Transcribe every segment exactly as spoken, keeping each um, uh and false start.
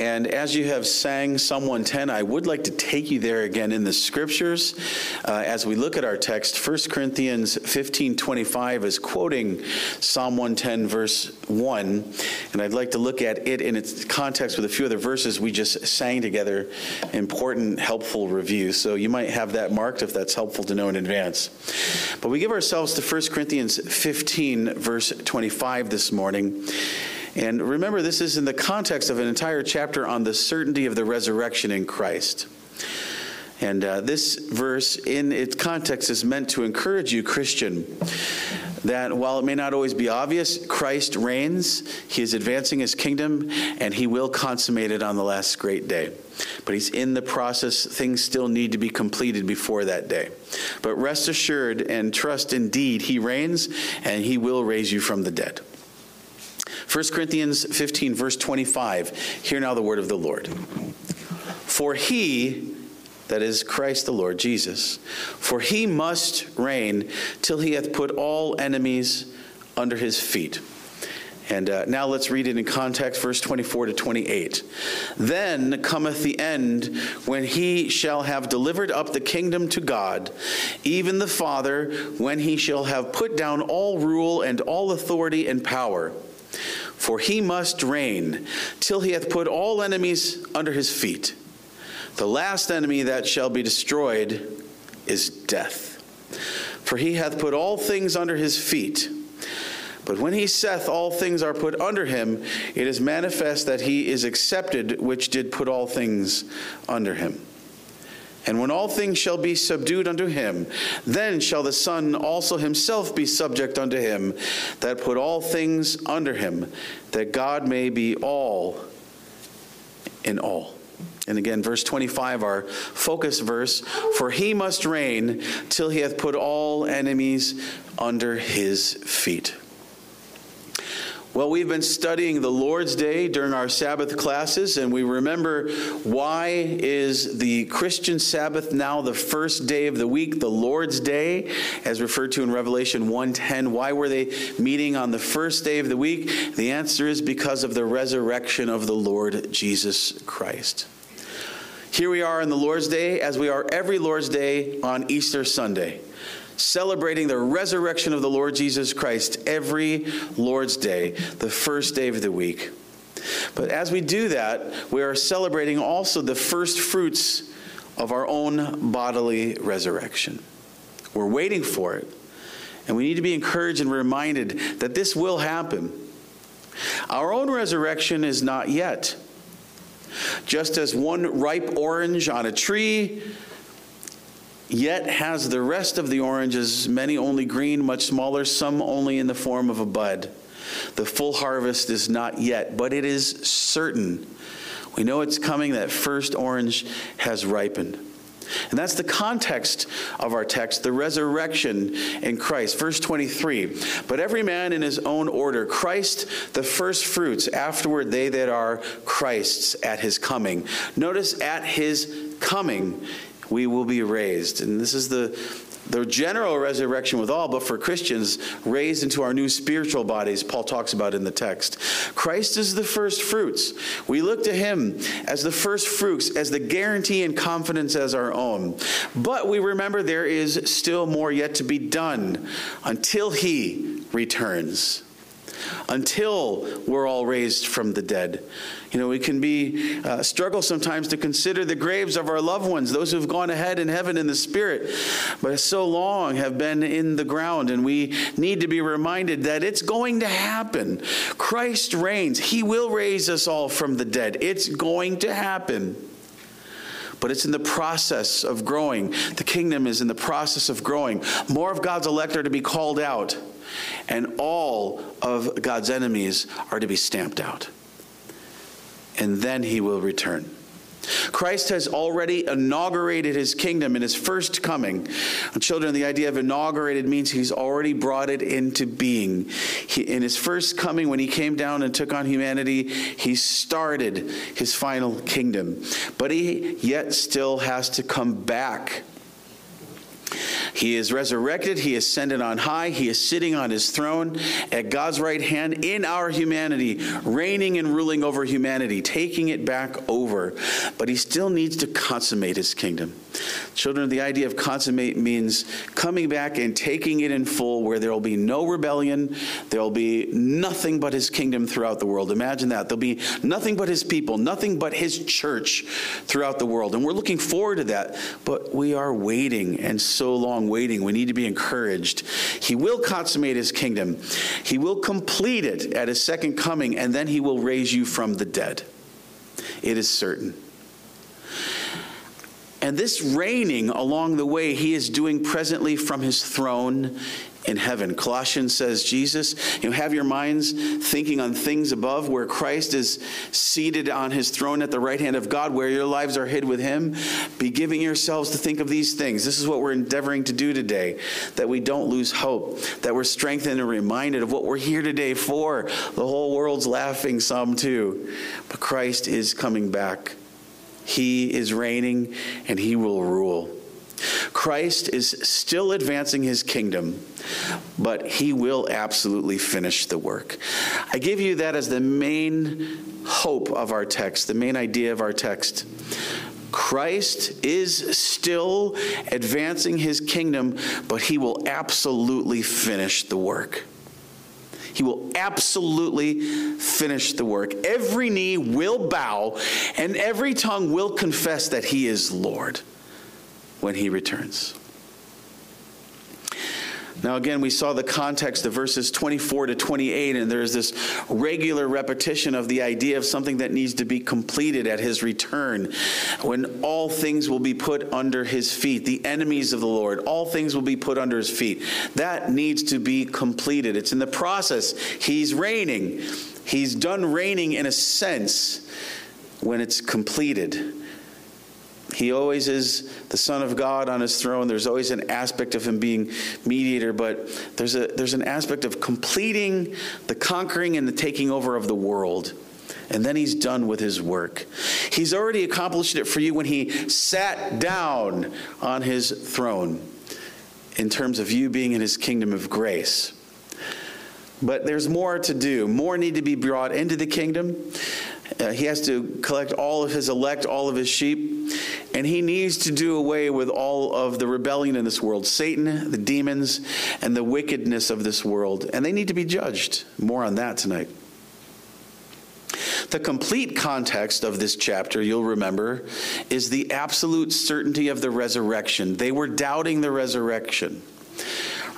And as you have sang Psalm one ten, I would like to take you there again in the scriptures. Uh, as we look at our text, First Corinthians fifteen twenty-five is quoting Psalm one ten, verse one. And I'd like to look at it in its context with a few other verses we just sang together. Important, helpful review. So you might have that marked if that's helpful to know in advance. But we give ourselves to First Corinthians fifteen, verse twenty-five this morning. And remember, this is in the context of an entire chapter on the certainty of the resurrection in Christ. And uh, this verse, in its context, is meant to encourage you, Christian, that while it may not always be obvious, Christ reigns, he is advancing his kingdom, and he will consummate it on the last great day. But he's in the process. Things still need to be completed before that day. But rest assured and trust indeed, he reigns, and he will raise you from the dead. First Corinthians fifteen, verse twenty-five, hear now the word of the Lord. For he, that is Christ the Lord Jesus, for he must reign till he hath put all enemies under his feet. And uh, now let's read it in context, verse twenty-four to twenty-eight. Then cometh the end, when he shall have delivered up the kingdom to God, even the Father, when he shall have put down all rule and all authority and power. For he must reign till he hath put all enemies under his feet. The last enemy that shall be destroyed is death. For he hath put all things under his feet. But when he saith all things are put under him, it is manifest that he is accepted, which did put all things under him. And when all things shall be subdued unto him, then shall the Son also himself be subject unto him that put all things under him, that God may be all in all. And again, verse twenty-five, our focus verse, for he must reign till he hath put all enemies under his feet. Well, we've been studying the Lord's Day during our Sabbath classes, and we remember, why is the Christian Sabbath now the first day of the week, the Lord's Day, as referred to in Revelation one ten? Why were they meeting on the first day of the week? The answer is because of the resurrection of the Lord Jesus Christ. Here we are on the Lord's Day, as we are every Lord's Day on Easter Sunday, celebrating the resurrection of the Lord Jesus Christ every Lord's Day, the first day of the week. But as we do that, we are celebrating also the first fruits of our own bodily resurrection. We're waiting for it, and we need to be encouraged and reminded that this will happen. Our own resurrection is not yet. Just as one ripe orange on a tree yet has the rest of the oranges, many only green, much smaller, some only in the form of a bud. The full harvest is not yet, but it is certain. We know it's coming, that first orange has ripened. And that's the context of our text, the resurrection in Christ. Verse twenty-three, but every man in his own order, Christ the first fruits, afterward they that are Christ's at his coming. Notice, at his coming we will be raised. And this is the, the general resurrection with all, but for Christians, raised into our new spiritual bodies, Paul talks about in the text. Christ is the first fruits. We look to him as the first fruits, as the guarantee and confidence as our own. But we remember there is still more yet to be done until he returns, until we're all raised from the dead. You know, we can be uh, struggle sometimes to consider the graves of our loved ones, those who've gone ahead in heaven in the spirit, but so long have been in the ground, and we need to be reminded that it's going to happen. Christ reigns. He will raise us all from the dead. It's going to happen. But it's in the process of growing. The kingdom is in the process of growing. More of God's elect are to be called out, and all of God's enemies are to be stamped out. And then he will return. Christ has already inaugurated his kingdom in his first coming. And children, the idea of inaugurated means he's already brought it into being. He, in his first coming, when he came down and took on humanity, he started his final kingdom. But he yet still has to come back. He is resurrected. He ascended on high. He is sitting on his throne at God's right hand in our humanity, reigning and ruling over humanity, taking it back over. But he still needs to consummate his kingdom. Children, the idea of consummate means coming back and taking it in full, where there will be no rebellion. There will be nothing but his kingdom throughout the world. Imagine that. There will be nothing but his people, nothing but his church throughout the world. And we're looking forward to that. But we are waiting, and so long waiting. We need to be encouraged. He will consummate his kingdom. He will complete it at his second coming, and then he will raise you from the dead. It is certain. And this reigning along the way, he is doing presently from his throne in heaven. Colossians says, Jesus, you know, have your minds thinking on things above, where Christ is seated on his throne at the right hand of God, where your lives are hid with him. Be giving yourselves to think of these things. This is what we're endeavoring to do today, that we don't lose hope, that we're strengthened and reminded of what we're here today for. The whole world's laughing, some too. But Christ is coming back. He is reigning, and he will rule. Christ is still advancing his kingdom, but he will absolutely finish the work. I give you that as the main hope of our text, the main idea of our text. Christ is still advancing his kingdom, but he will absolutely finish the work. He will absolutely finish the work. Every knee will bow, and every tongue will confess that he is Lord when he returns. Now, again, we saw the context of verses twenty-four to twenty-eight, and there's this regular repetition of the idea of something that needs to be completed at his return, when all things will be put under his feet, the enemies of the Lord, all things will be put under his feet. That needs to be completed. It's in the process. He's reigning. He's done reigning in a sense when it's completed. He always is the Son of God on his throne. There's always an aspect of him being mediator, but there's a there's an aspect of completing the conquering and the taking over of the world. And then he's done with his work. He's already accomplished it for you when he sat down on his throne in terms of you being in his kingdom of grace. But there's more to do. More need to be brought into the kingdom. Uh, he has to collect all of his elect, all of his sheep, and he needs to do away with all of the rebellion in this world, Satan, the demons, and the wickedness of this world, and they need to be judged. More on that tonight. The complete context of this chapter, you'll remember, is the absolute certainty of the resurrection. They were doubting the resurrection.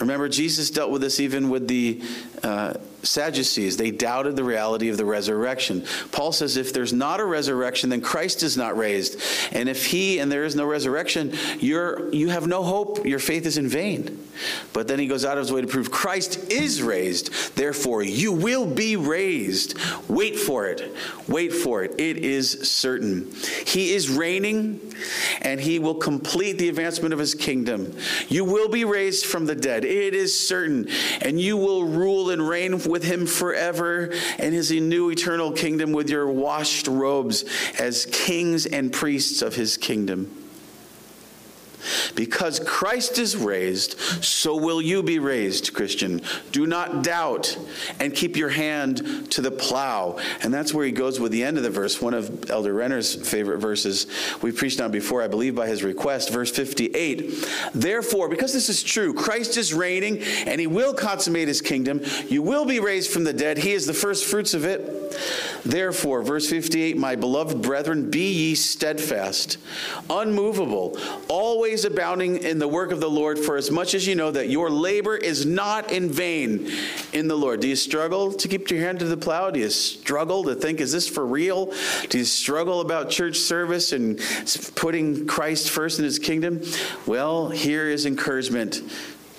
Remember, Jesus dealt with this even with the uh, Sadducees. They doubted the reality of the resurrection. Paul says if there's not a resurrection, then Christ is not raised. And if he and there is no resurrection, you're, you have no hope. Your faith is in vain. But then he goes out of his way to prove Christ is raised. Therefore, you will be raised. Wait for it. Wait for it. It is certain. He is reigning, and he will complete the advancement of his kingdom. You will be raised from the dead. It is certain, and you will rule and reign with him forever in his new eternal kingdom with your washed robes as kings and priests of his kingdom. Because Christ is raised, so will you be raised, Christian. Do not doubt, and keep your hand to the plow. And that's where he goes with the end of the verse, one of Elder Renner's favorite verses we preached on before, I believe, by his request, verse fifty-eight. Therefore, because this is true, Christ is reigning, and he will consummate his kingdom. You will be raised from the dead. He is the first fruits of it. Therefore, verse fifty-eight, my beloved brethren, be ye steadfast, unmovable, always abounding in the work of the Lord, for as much as you know that your labor is not in vain in the Lord. Do you struggle to keep your hand to the plow? Do you struggle to think, is this for real? Do you struggle about church service and putting Christ first in his kingdom? Well, here is encouragement.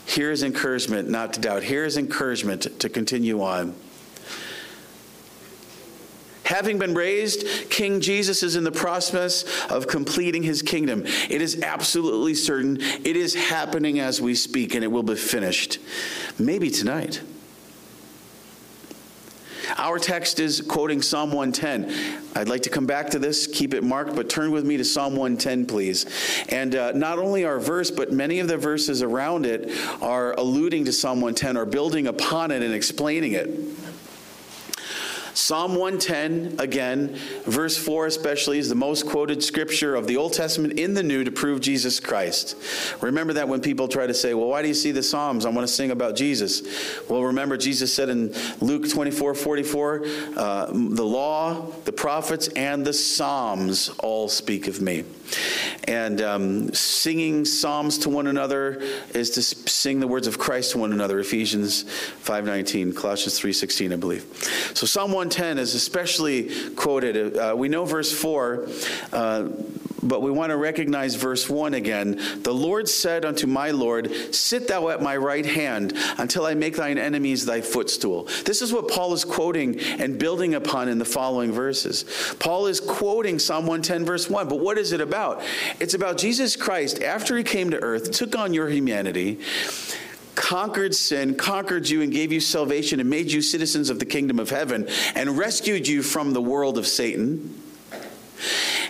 Here is encouragement not to doubt. Here is encouragement to continue on. Having been raised, King Jesus is in the process of completing his kingdom. It is absolutely certain. It is happening as we speak, and it will be finished. Maybe tonight. Our text is quoting Psalm one ten. I'd like to come back to this, keep it marked, but turn with me to Psalm one ten, please. And uh, not only our verse, but many of the verses around it are alluding to Psalm one ten or building upon it and explaining it. Psalm one ten, again, verse four especially, is the most quoted scripture of the Old Testament in the New to prove Jesus Christ. Remember that when people try to say, well, why do you see the Psalms? I want to sing about Jesus. Well, remember Jesus said in Luke twenty-four forty-four, uh, the law, the prophets, and the Psalms all speak of me. And um, singing Psalms to one another is to sing the words of Christ to one another, Ephesians five nineteen, Colossians three sixteen, I believe. So Psalm one ten is especially quoted. Uh, we know verse four, uh, but we want to recognize verse one again. The Lord said unto my Lord, sit thou at my right hand until I make thine enemies thy footstool. This is what Paul is quoting and building upon in the following verses. Paul is quoting Psalm one ten verse one, but what is it about? It's about Jesus Christ, after he came to earth, took on your humanity, conquered sin, conquered you, and gave you salvation and made you citizens of the kingdom of heaven and rescued you from the world of Satan.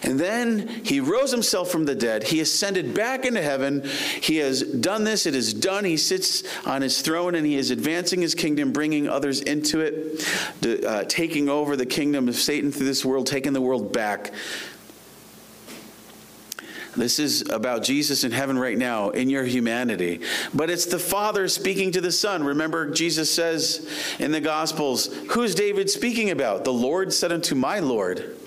And then he rose himself from the dead. He ascended back into heaven. He has done this. It is done. He sits on his throne and he is advancing his kingdom, bringing others into it, uh, taking over the kingdom of Satan through this world, taking the world back. This is about Jesus in heaven right now, in your humanity. But it's the Father speaking to the Son. Remember, Jesus says in the Gospels, who's David speaking about? The Lord said unto my Lord.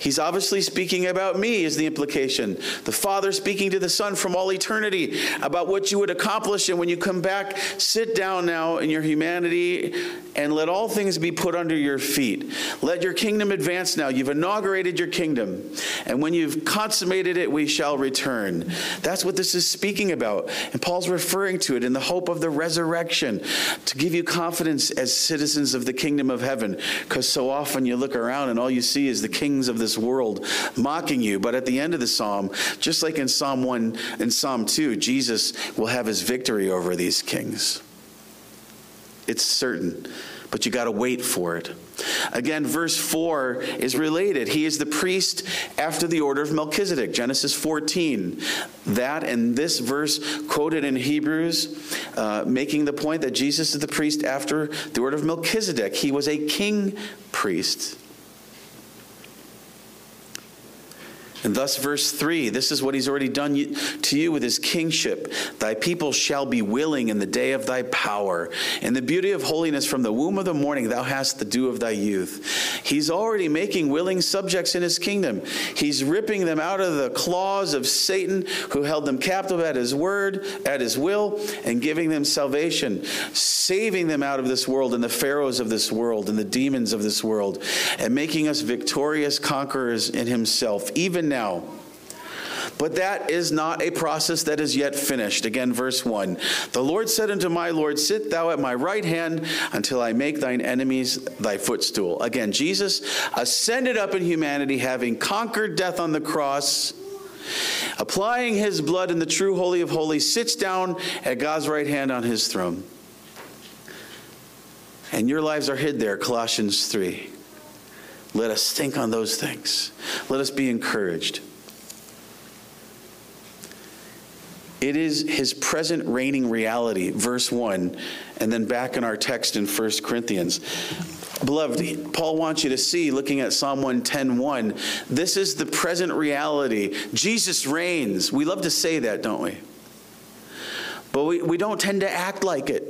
He's obviously speaking about me, is the implication. The Father speaking to the Son from all eternity about what you would accomplish. And when you come back, sit down now in your humanity and let all things be put under your feet. Let your kingdom advance now. You've inaugurated your kingdom. And when you've consummated it, we shall return. That's what this is speaking about. And Paul's referring to it in the hope of the resurrection to give you confidence as citizens of the kingdom of heaven. Because so often you look around and all you see is the kings of the this world mocking you. But at the end of the psalm, just like in Psalm one and Psalm two, Jesus will have his victory over these kings. It's certain, but you got to wait for it. Again, verse four is related. He is the priest after the order of Melchizedek, Genesis fourteen. That and this verse quoted in Hebrews, uh, making the point that Jesus is the priest after the order of Melchizedek. He was a king priest. And thus, verse three, this is what he's already done to you with his kingship. Thy people shall be willing in the day of thy power. In the beauty of holiness from the womb of the morning, thou hast the dew of thy youth. He's already making willing subjects in his kingdom. He's ripping them out of the claws of Satan, who held them captive at his word, at his will, and giving them salvation, saving them out of this world and the pharaohs of this world and the demons of this world, and making us victorious conquerors in himself, even now. But that is not a process that is yet finished. Again, verse one. The Lord said unto my Lord, sit thou at my right hand until I make thine enemies thy footstool. Again, Jesus ascended up in humanity, having conquered death on the cross, applying his blood in the true holy of holies, sits down at God's right hand on his throne. And your lives are hid there, Colossians three. Let us think on those things. Let us be encouraged. It is his present reigning reality, verse one, and then back in our text in First Corinthians. Beloved, Paul wants you to see, looking at Psalm one ten, one, this is the present reality. Jesus reigns. We love to say that, don't we? But we, we don't tend to act like it.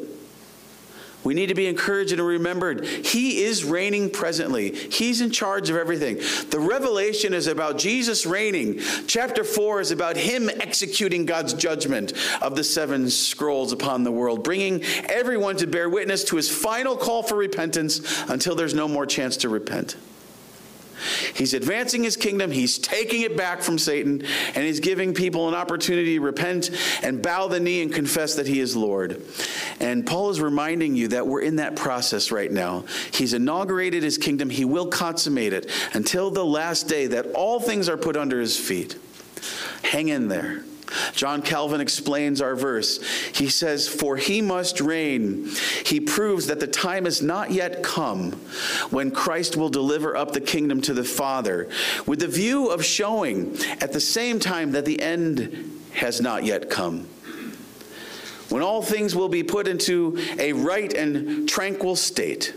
We need to be encouraged and remembered. He is reigning presently. He's in charge of everything. The revelation is about Jesus reigning. Chapter four is about him executing God's judgment of the seven scrolls upon the world, bringing everyone to bear witness to his final call for repentance until there's no more chance to repent. He's advancing his kingdom. He's taking it back from Satan, and he's giving people an opportunity to repent and bow the knee and confess that he is Lord. And Paul is reminding you that we're in that process right now. He's inaugurated his kingdom. He will consummate it until the last day that all things are put under his feet. Hang in there. John Calvin explains our verse. He says, "For he must reign." He proves that the time is not yet come when Christ will deliver up the kingdom to the Father, with the view of showing at the same time that the end has not yet come, when all things will be put into a right and tranquil state,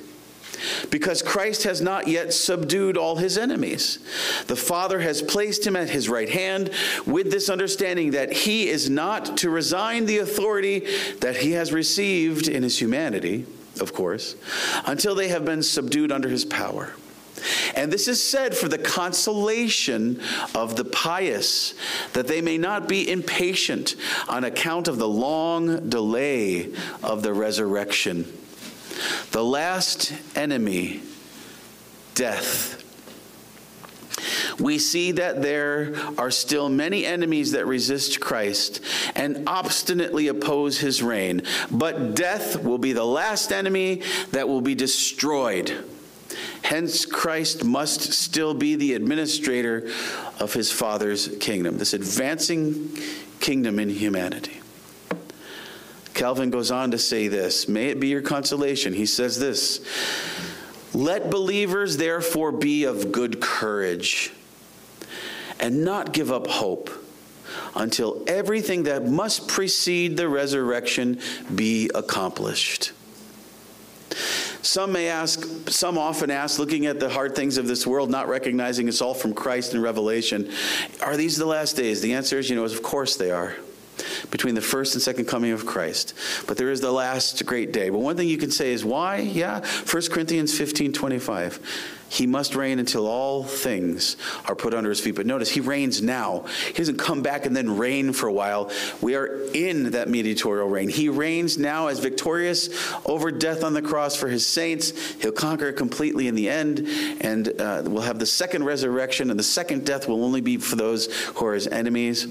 because Christ has not yet subdued all his enemies. The Father has placed him at his right hand, with this understanding that he is not to resign the authority that he has received in his humanity, of course, until they have been subdued under his power. And this is said for the consolation of the pious, that they may not be impatient on account of the long delay of the resurrection. The last enemy, death. We see that there are still many enemies that resist Christ and obstinately oppose his reign, but death will be the last enemy that will be destroyed. Hence, Christ must still be the administrator of his Father's kingdom, this advancing kingdom in humanity. Calvin goes on to say this. May it be your consolation. He says this: "Let believers therefore be of good courage and not give up hope until everything that must precede the resurrection be accomplished." Some may ask, some often ask, looking at the hard things of this world, not recognizing it's all from Christ and Revelation, are these the last days? The answer is, you know, is of course they are, between the first and second coming of Christ. But there is the last great day. But one thing you can say is why? Yeah, First Corinthians fifteen twenty-five. He must reign until all things are put under his feet. But notice, he reigns now. He doesn't come back and then reign for a while. We are in that mediatorial reign. He reigns now as victorious over death on the cross for his saints. He'll conquer completely in the end, and uh, we'll have the second resurrection, and the second death will only be for those who are his enemies.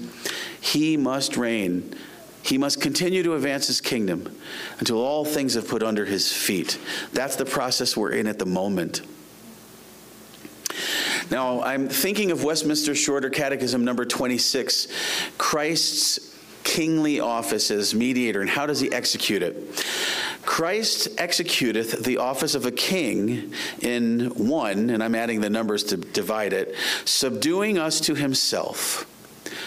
He must reign. He must continue to advance his kingdom until all things have put under his feet. That's the process we're in at the moment. Now, I'm thinking of Westminster Shorter Catechism number twenty-six, Christ's kingly office as mediator, and how does he execute it? Christ executeth the office of a king in one, and I'm adding the numbers to divide it, subduing us to himself.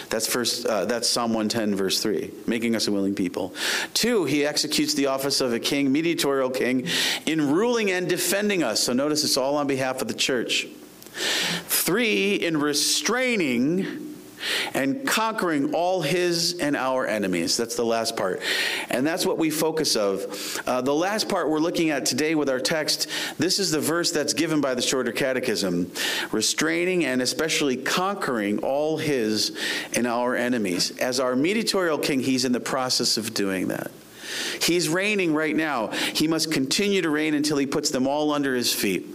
That's first. Uh, that's Psalm one ten, verse three, making us a willing people. Two, he executes the office of a king, mediatorial king, in ruling and defending us. So notice it's all on behalf of the church. Three, in restraining and conquering all his and our enemies. That's the last part. And that's what we focus of. Uh, the last part we're looking at today with our text, this is the verse that's given by the Shorter Catechism. Restraining and especially conquering all his and our enemies. As our mediatorial king, he's in the process of doing that. He's reigning right now. He must continue to reign until he puts them all under his feet.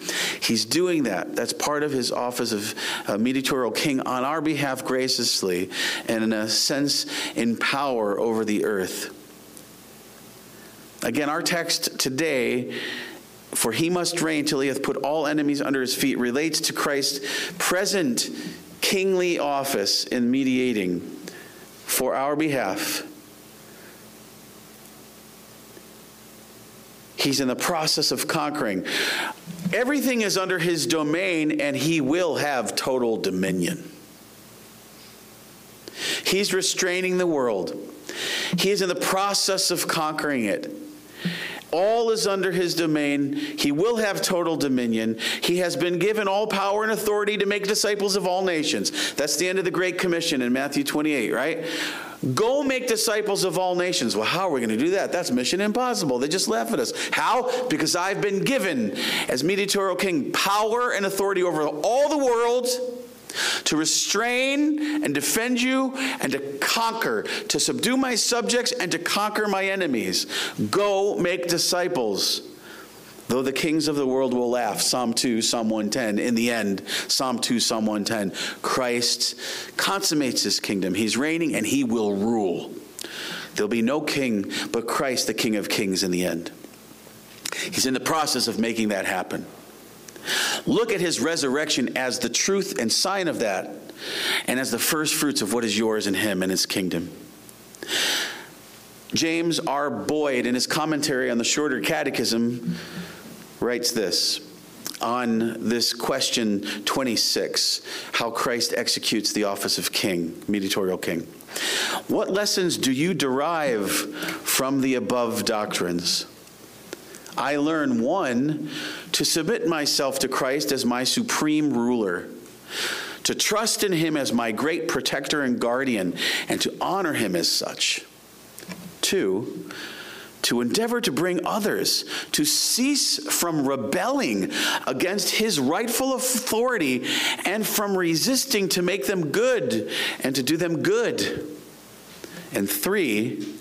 He's doing that. That's part of his office of uh, mediatorial king on our behalf graciously and in a sense in power over the earth. Again, our text today, for he must reign till he hath put all enemies under his feet, relates to Christ's present kingly office in mediating for our behalf. He's in the process of conquering. Everything is under his domain, and he will have total dominion. He's restraining the world. He is in the process of conquering it. All is under his domain. He will have total dominion. He has been given all power and authority to make disciples of all nations. That's the end of the Great Commission in Matthew twenty-eight, right? Go make disciples of all nations. Well, how are we going to do that? That's mission impossible. They just laugh at us. How? Because I've been given, as mediatorial king, power and authority over all the world to restrain and defend you and to conquer, to subdue my subjects and to conquer my enemies. Go make disciples, though the kings of the world will laugh. Psalm two, Psalm one ten. In the end, Psalm two, Psalm one ten. Christ consummates his kingdom. He's reigning and he will rule. There'll be no king but Christ, the King of Kings, in the end. He's in the process of making that happen. Look at his resurrection as the truth and sign of that, and as the first fruits of what is yours in him and his kingdom. James R. Boyd, in his commentary on the Shorter Catechism, writes this on this question twenty-six, how Christ executes the office of king, mediatorial king. What lessons do you derive from the above doctrines? I learn, one, to submit myself to Christ as my supreme ruler, to trust in him as my great protector and guardian, and to honor him as such. Two, to endeavor to bring others to cease from rebelling against his rightful authority and from resisting to make them good and to do them good. And three,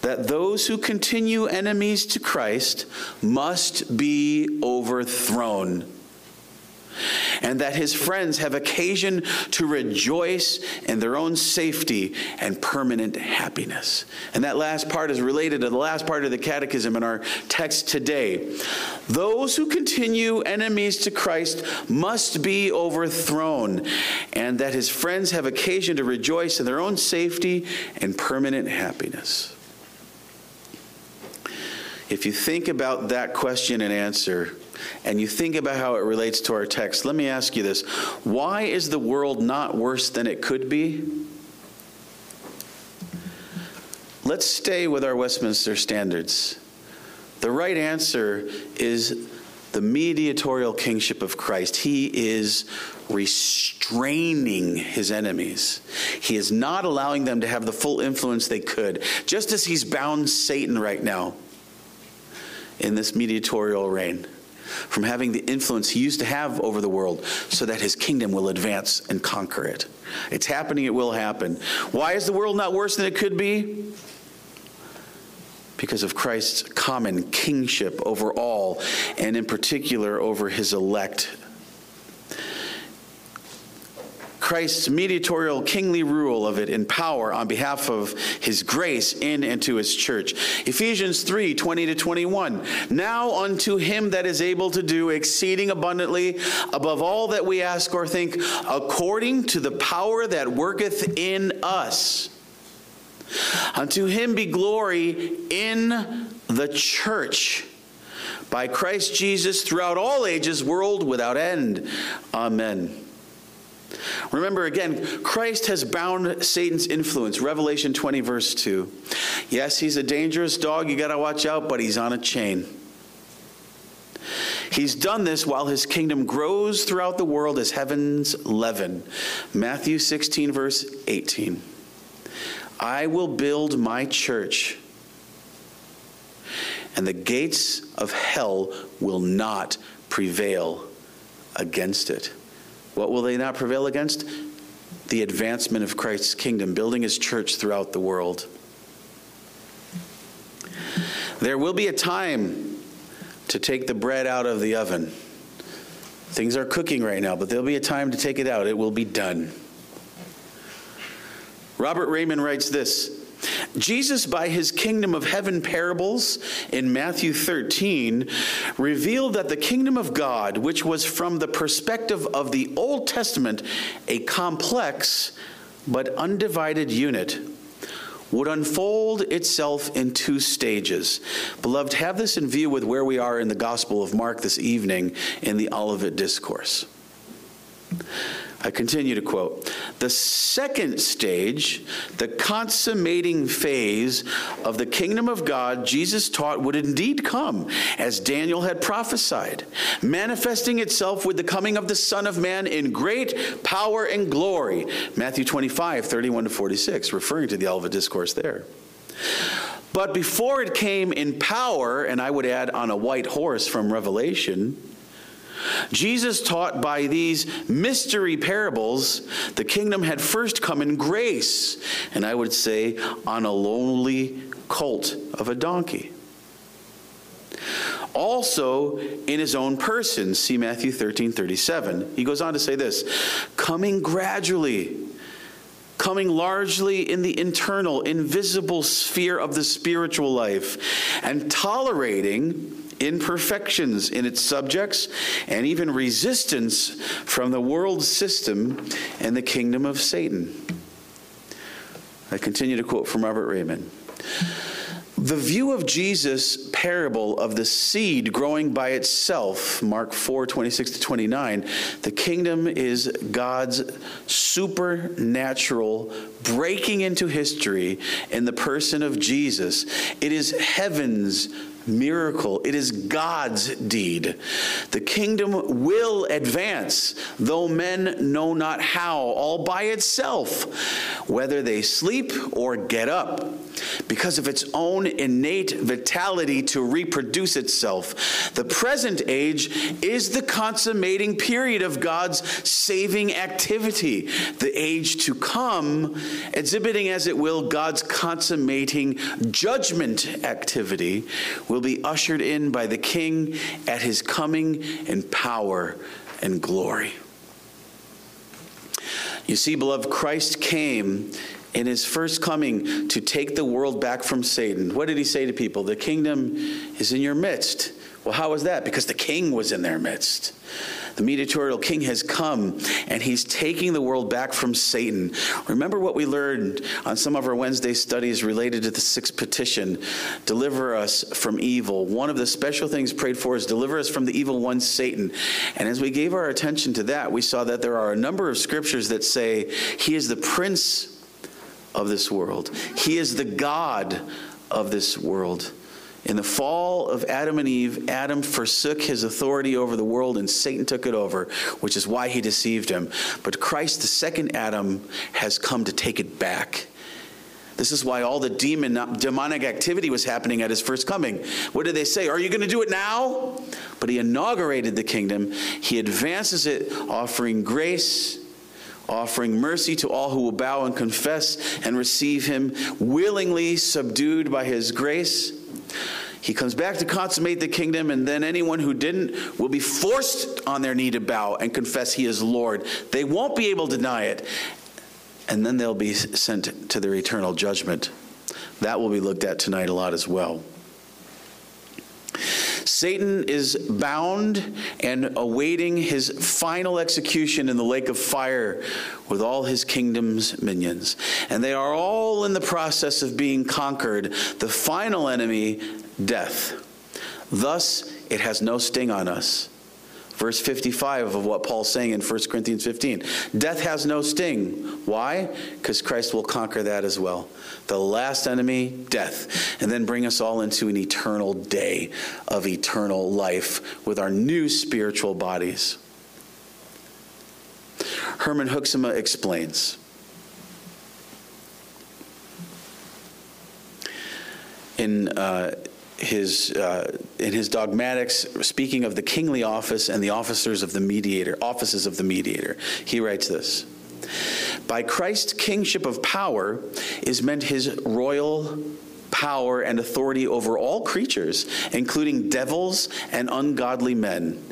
that those who continue enemies to Christ must be overthrown, and that his friends have occasion to rejoice in their own safety and permanent happiness. And that last part is related to the last part of the catechism in our text today. Those who continue enemies to Christ must be overthrown, and that his friends have occasion to rejoice in their own safety and permanent happiness. If you think about that question and answer, and you think about how it relates to our text, let me ask you this. Why is the world not worse than it could be? Let's stay with our Westminster standards. The right answer is the mediatorial kingship of Christ. He is restraining his enemies. He is not allowing them to have the full influence they could, just as he's bound Satan right now in this mediatorial reign from having the influence he used to have over the world so that his kingdom will advance and conquer it. It's happening, it will happen. Why is the world not worse than it could be? Because of Christ's common kingship over all, and in particular over his elect. Christ's mediatorial kingly rule of it in power on behalf of his grace in and to his church. Ephesians three, twenty to twenty-one. Now unto him that is able to do exceeding abundantly above all that we ask or think, according to the power that worketh in us. Unto him be glory in the church by Christ Jesus throughout all ages, world without end. Amen. Remember again, Christ has bound Satan's influence. Revelation twenty, verse two. Yes, he's a dangerous dog. You got to watch out, but he's on a chain. He's done this while his kingdom grows throughout the world as heaven's leaven. Matthew sixteen, verse eighteen. I will build my church, and the gates of hell will not prevail against it. What will they not prevail against? The advancement of Christ's kingdom, building his church throughout the world. There will be a time to take the bread out of the oven. Things are cooking right now, but there'll be a time to take it out. It will be done. Robert Raymond writes this. Jesus, by his kingdom of heaven parables in Matthew thirteen, revealed that the kingdom of God, which was from the perspective of the Old Testament, a complex but undivided unit, would unfold itself in two stages. Beloved, have this in view with where we are in the Gospel of Mark this evening in the Olivet Discourse. I continue to quote, the second stage, the consummating phase of the kingdom of God, Jesus taught would indeed come, as Daniel had prophesied, manifesting itself with the coming of the Son of Man in great power and glory. Matthew twenty-five, thirty-one to forty-six, referring to the Olivet Discourse there. But before it came in power, and I would add on a white horse from Revelation, Jesus taught by these mystery parables, the kingdom had first come in grace, and I would say on a lonely colt of a donkey. Also in his own person, see Matthew thirteen, thirty-seven. He goes on to say this, coming gradually, coming largely in the internal, invisible sphere of the spiritual life, and tolerating imperfections in its subjects, and even resistance from the world system and the kingdom of Satan. I continue to quote from Robert Raymond. The view of Jesus' parable of the seed growing by itself, Mark four, twenty-six to twenty-nine, the kingdom is God's supernatural breaking into history in the person of Jesus. It is heaven's miracle. It is God's deed. The kingdom will advance, though men know not how, all by itself, whether they sleep or get up, because of its own innate vitality to reproduce itself. The present age is the consummating period of God's saving activity. The age to come, exhibiting as it will God's consummating judgment activity, will be ushered in by the King at his coming in power and glory. You see, beloved, Christ came in his first coming to take the world back from Satan. What did he say to people? The kingdom is in your midst. Well, how was that? Because the king was in their midst. The mediatorial king has come, and he's taking the world back from Satan. Remember what we learned on some of our Wednesday studies related to the sixth petition, deliver us from evil. One of the special things prayed for is deliver us from the evil one, Satan. And as we gave our attention to that, we saw that there are a number of scriptures that say he is the prince of this world. He is the God of this world. In the fall of Adam and Eve, Adam forsook his authority over the world, and Satan took it over, which is why he deceived him. But Christ, the second Adam, has come to take it back. This is why all the demon, demonic activity was happening at his first coming. What did they say? Are you going to do it now? But he inaugurated the kingdom. He advances it, offering grace, offering mercy to all who will bow and confess and receive him, willingly subdued by his grace. He comes back to consummate the kingdom, and then anyone who didn't will be forced on their knee to bow and confess he is Lord. They won't be able to deny it, and then they'll be sent to their eternal judgment. That will be looked at tonight a lot as well. Satan is bound and awaiting his final execution in the lake of fire with all his kingdom's minions. And they are all in the process of being conquered, the final enemy, death. Thus, it has no sting on us. Verse fifty-five of what Paul's saying in First Corinthians fifteen. Death has no sting. Why? Because Christ will conquer that as well. The last enemy, death. And then bring us all into an eternal day of eternal life with our new spiritual bodies. Herman Hoeksema explains. In... Uh, His uh, in his dogmatics, speaking of the kingly office and the officers of the mediator, offices of the mediator, he writes this: by Christ's kingship of power is meant his royal power and authority over all creatures, including devils and ungodly men.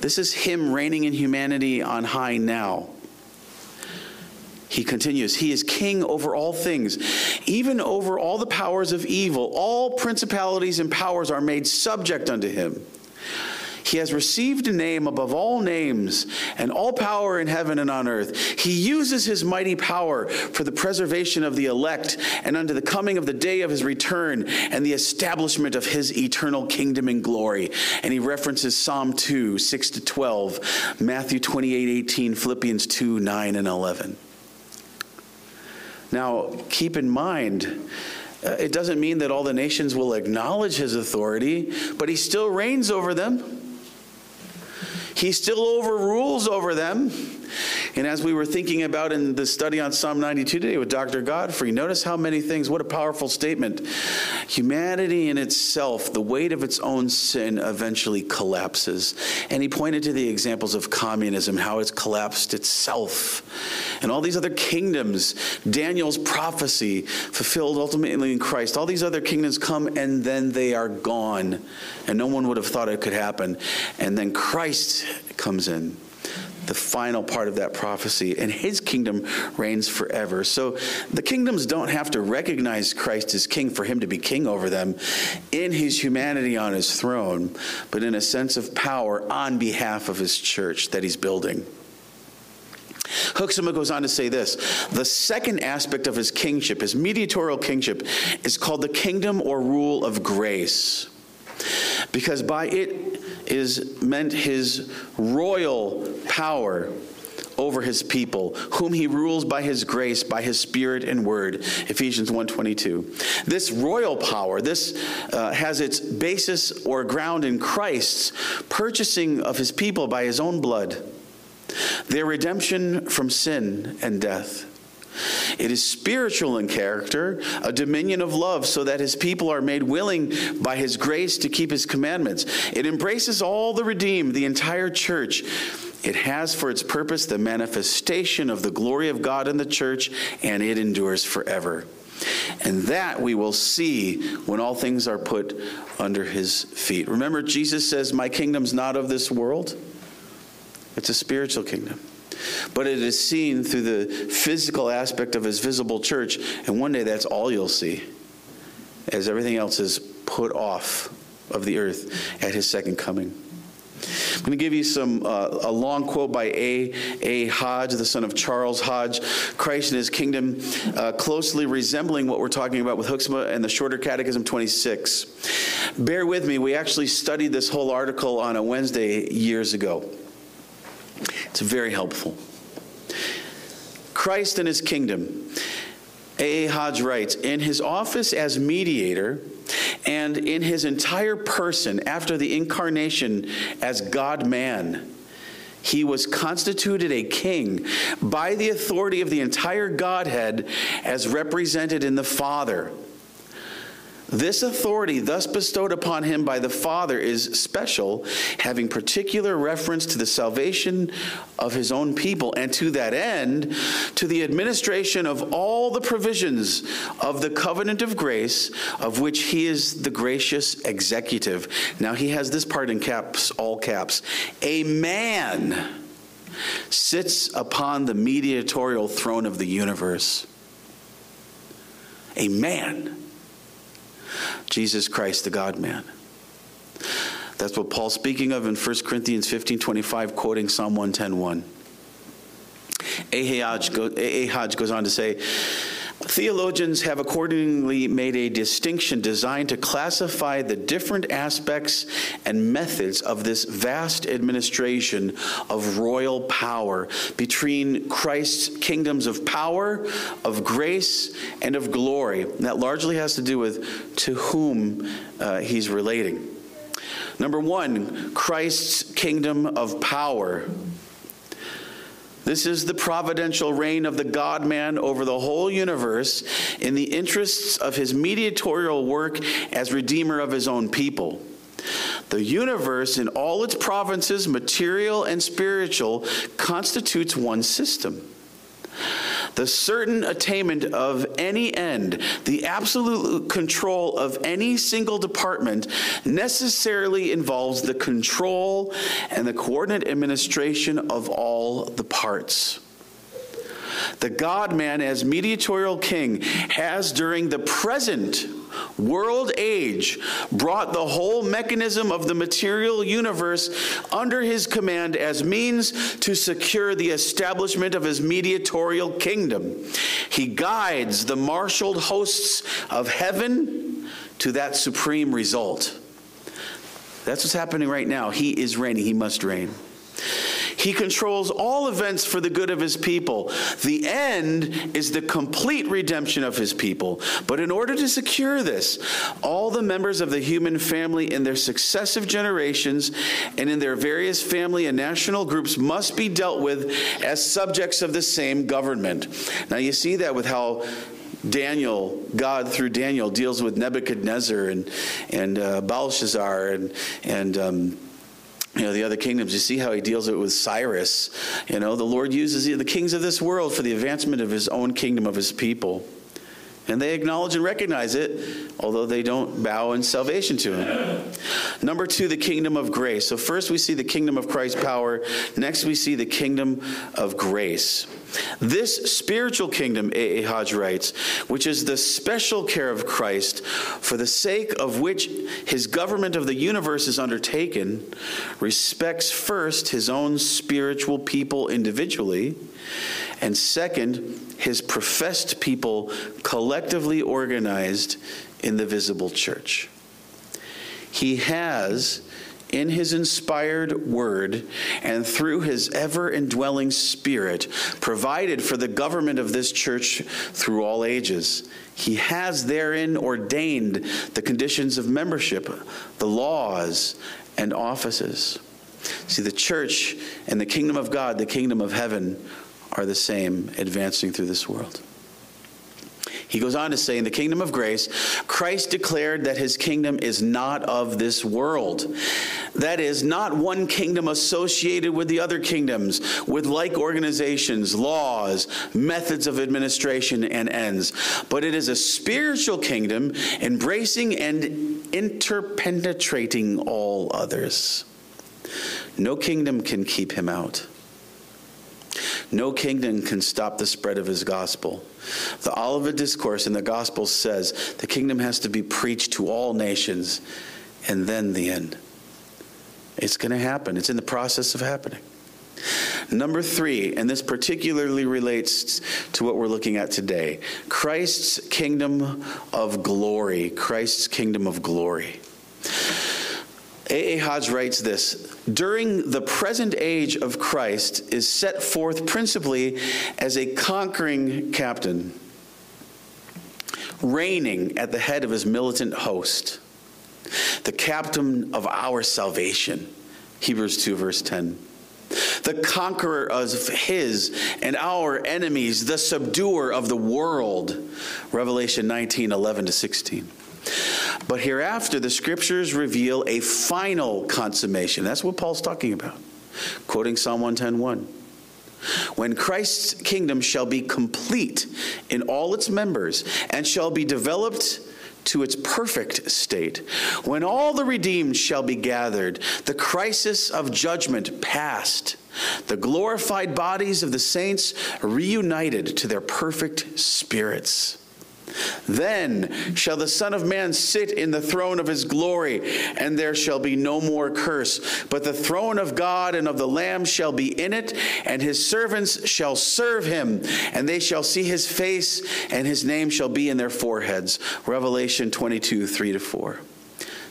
This is him reigning in humanity on high now. He continues, he is king over all things, even over all the powers of evil. All principalities and powers are made subject unto him. He has received a name above all names, and all power in heaven and on earth. He uses his mighty power for the preservation of the elect, and unto the coming of the day of his return, and the establishment of his eternal kingdom and glory. And he references Psalm two, six to twelve, Matthew twenty-eight, eighteen, Philippians two, nine and eleven. Now, keep in mind, uh, it doesn't mean that all the nations will acknowledge his authority, but he still reigns over them. He still overrules over them. And as we were thinking about in the study on Psalm ninety-two today with Doctor Godfrey, notice how many things, what a powerful statement. Humanity in itself, the weight of its own sin eventually collapses. And he pointed to the examples of communism, how it's collapsed itself. And all these other kingdoms, Daniel's prophecy fulfilled ultimately in Christ. All these other kingdoms come and then they are gone. And no one would have thought it could happen. And then Christ comes in. the final part of that prophecy, and his kingdom reigns forever. So the kingdoms don't have to recognize Christ as king for him to be king over them in his humanity on his throne, but in a sense of power on behalf of his church that he's building. Hoeksema goes on to say this: the second aspect of his kingship, his mediatorial kingship, is called the kingdom or rule of grace, because by it is meant his royal power over his people, whom he rules by his grace, by his spirit and word, Ephesians one twenty-two. This royal power, this uh, has its basis or ground in Christ's purchasing of his people by his own blood, their redemption from sin and death. It is spiritual in character, a dominion of love, so that his people are made willing by his grace to keep his commandments. It embraces all the redeemed, the entire church. It has for its purpose the manifestation of the glory of God in the church, and it endures forever. And that we will see when all things are put under his feet. Remember, Jesus says, "My kingdom's not of this world." It's a spiritual kingdom, but it is seen through the physical aspect of his visible church, and one day that's all you'll see, as everything else is put off of the earth at his second coming. I'm going to give you some uh, a long quote by A. A. Hodge, the son of Charles Hodge. Christ and his kingdom, uh, closely resembling what we're talking about with Hoeksema and the Shorter Catechism twenty-six. Bear with me, we actually studied this whole article on a Wednesday years ago. It's very helpful. Christ and his kingdom. A. A. Hodge writes, in his office as mediator and in his entire person after the incarnation as God-man, he was constituted a king by the authority of the entire Godhead as represented in the Father. This authority thus bestowed upon him by the Father is special, having particular reference to the salvation of his own people, and to that end, to the administration of all the provisions of the covenant of grace, of which he is the gracious executive. Now he has this part in caps, all caps. A man sits upon the mediatorial throne of the universe. A man. Jesus Christ, the God-man. That's what Paul's speaking of in First Corinthians fifteen twenty-five, quoting Psalm one ten one. A. A. Hodge goes on to say, theologians have accordingly made a distinction designed to classify the different aspects and methods of this vast administration of royal power between Christ's kingdoms of power, of grace, and of glory. And that largely has to do with to whom uh, he's relating. Number one, Christ's kingdom of power. This is the providential reign of the God-man over the whole universe in the interests of his mediatorial work as redeemer of his own people. The universe in all its provinces, material and spiritual, constitutes one system. The certain attainment of any end, the absolute control of any single department, necessarily involves the control and the coordinate administration of all the parts. The God-man as mediatorial king has, during the present world age, brought the whole mechanism of the material universe under his command as means to secure the establishment of his mediatorial kingdom. He guides the marshaled hosts of heaven to that supreme result. That's what's happening right now. He is reigning. He must reign. He controls all events for the good of his people. The end is the complete redemption of his people. But in order to secure this, all the members of the human family in their successive generations and in their various family and national groups must be dealt with as subjects of the same government. Now you see that with how Daniel, God through Daniel, deals with Nebuchadnezzar and, and uh, Belshazzar and... and um, you know, the other kingdoms. You see how he deals with Cyrus. You know, the Lord uses the kings of this world for the advancement of his own kingdom of his people. and they acknowledge and recognize it, although they don't bow in salvation to him. Number two, the kingdom of grace. So first we see the kingdom of Christ's power. Next we see the kingdom of grace. This spiritual kingdom, A. A. Hodge writes, which is the special care of Christ, for the sake of which his government of the universe is undertaken, respects first his own spiritual people individually, and second, his professed people collectively organized in the visible church. He has, in his inspired word and through his ever-indwelling spirit, provided for the government of this church through all ages. He has therein ordained the conditions of membership, the laws, and offices. See, the church and the kingdom of God, the kingdom of heaven, are the same, advancing through this world. He goes on to say, in the kingdom of grace, Christ declared that his kingdom is not of this world. That is, not one kingdom associated with the other kingdoms, with like organizations, laws, methods of administration, and ends. But it is a spiritual kingdom, embracing and interpenetrating all others. No kingdom can keep him out. No kingdom can stop the spread of his gospel. The Olivet Discourse in the gospel says the kingdom has to be preached to all nations, and then the end. It's going to happen. It's in the process of happening. Number three, and this particularly relates to what we're looking at today, Christ's kingdom of glory. Christ's kingdom of glory. A. A. Hodge writes this, during the present age of Christ is set forth principally as a conquering captain, reigning at the head of his militant host, the captain of our salvation, Hebrews two, verse ten. The conqueror of his and our enemies, the subduer of the world, Revelation nineteen, eleven to sixteen. But hereafter, the scriptures reveal a final consummation. That's what Paul's talking about, quoting Psalm one ten, one. When Christ's kingdom shall be complete in all its members and shall be developed to its perfect state, when all the redeemed shall be gathered, the crisis of judgment past, the glorified bodies of the saints reunited to their perfect spirits. Then shall the Son of Man sit in the throne of his glory, and there shall be no more curse. But the throne of God and of the Lamb shall be in it, and his servants shall serve him, and they shall see his face, and his name shall be in their foreheads. Revelation twenty-two, three to four.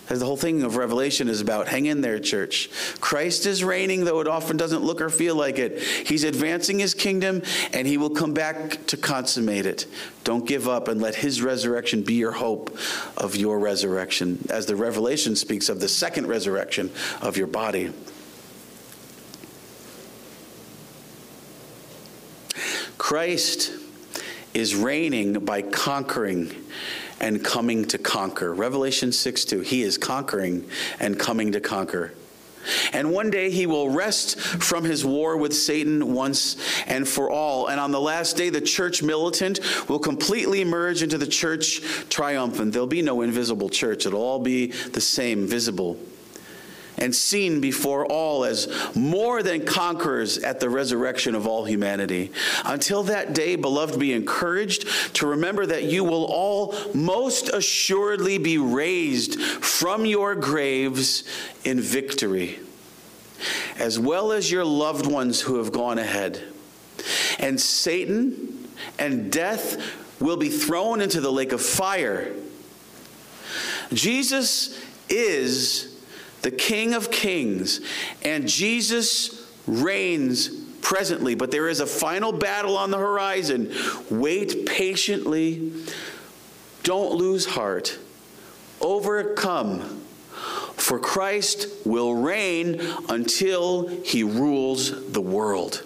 The whole thing of Revelation is about, hang in there, church. Christ is reigning, though it often doesn't look or feel like it. He's advancing his kingdom, and he will come back to consummate it. Don't give up, and let his resurrection be your hope of your resurrection, as the Revelation speaks of the second resurrection of your body. Christ is reigning by conquering and coming to conquer. Revelation six two, he is conquering and coming to conquer. And one day he will rest from his war with Satan once and for all. And on the last day, the church militant will completely merge into the church triumphant. There'll be no invisible church. It'll all be the same, visible and seen before all as more than conquerors at the resurrection of all humanity. Until that day, beloved, be encouraged to remember that you will all most assuredly be raised from your graves in victory, as well as your loved ones who have gone ahead. And Satan and death will be thrown into the lake of fire. Jesus is the King of Kings, and Jesus reigns presently, but there is a final battle on the horizon. Wait patiently. Don't lose heart. Overcome, for Christ will reign until he rules the world.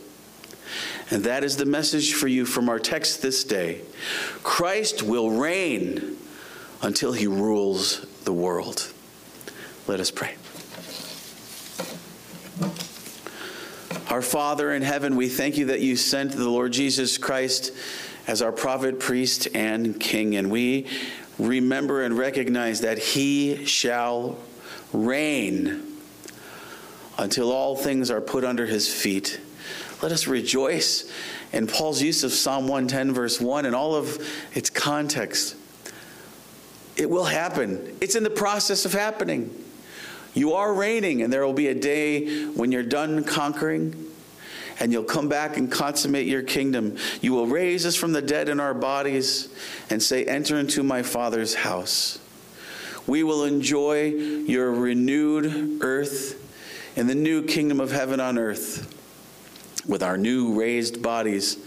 And that is the message for you from our text this day. Christ will reign until he rules the world. Let us pray. Our Father in heaven, we thank you that you sent the Lord Jesus Christ as our prophet, priest, and king. And we remember and recognize that he shall reign until all things are put under his feet. Let us rejoice in Paul's use of Psalm one ten, verse one, and all of its context. It will happen. It's in the process of happening. You are reigning, and there will be a day when you're done conquering, and you'll come back and consummate your kingdom. You will raise us from the dead in our bodies and say, "Enter into my Father's house." We will enjoy your renewed earth in the new kingdom of heaven on earth with our new raised bodies,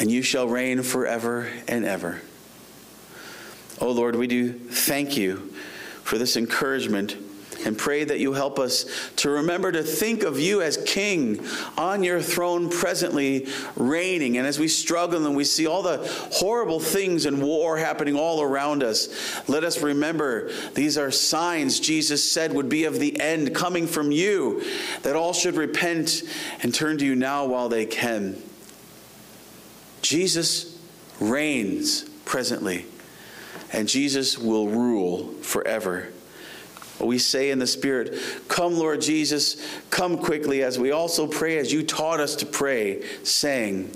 and you shall reign forever and ever. Oh Lord, we do thank you for this encouragement and pray that you help us to remember to think of you as King on your throne presently reigning. And as we struggle and we see all the horrible things and war happening all around us, let us remember these are signs Jesus said would be of the end coming from you, that all should repent and turn to you now while they can. Jesus reigns presently, and Jesus will rule forever. We say in the Spirit, come, Lord Jesus, come quickly, as we also pray as you taught us to pray, saying,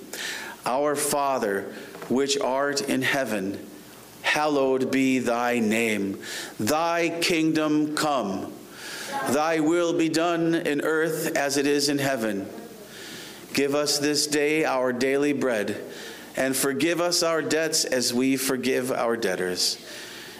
Our Father, which art in heaven, hallowed be thy name. Thy kingdom come. Thy will be done in earth as it is in heaven. Give us this day our daily bread, and forgive us our debts as we forgive our debtors.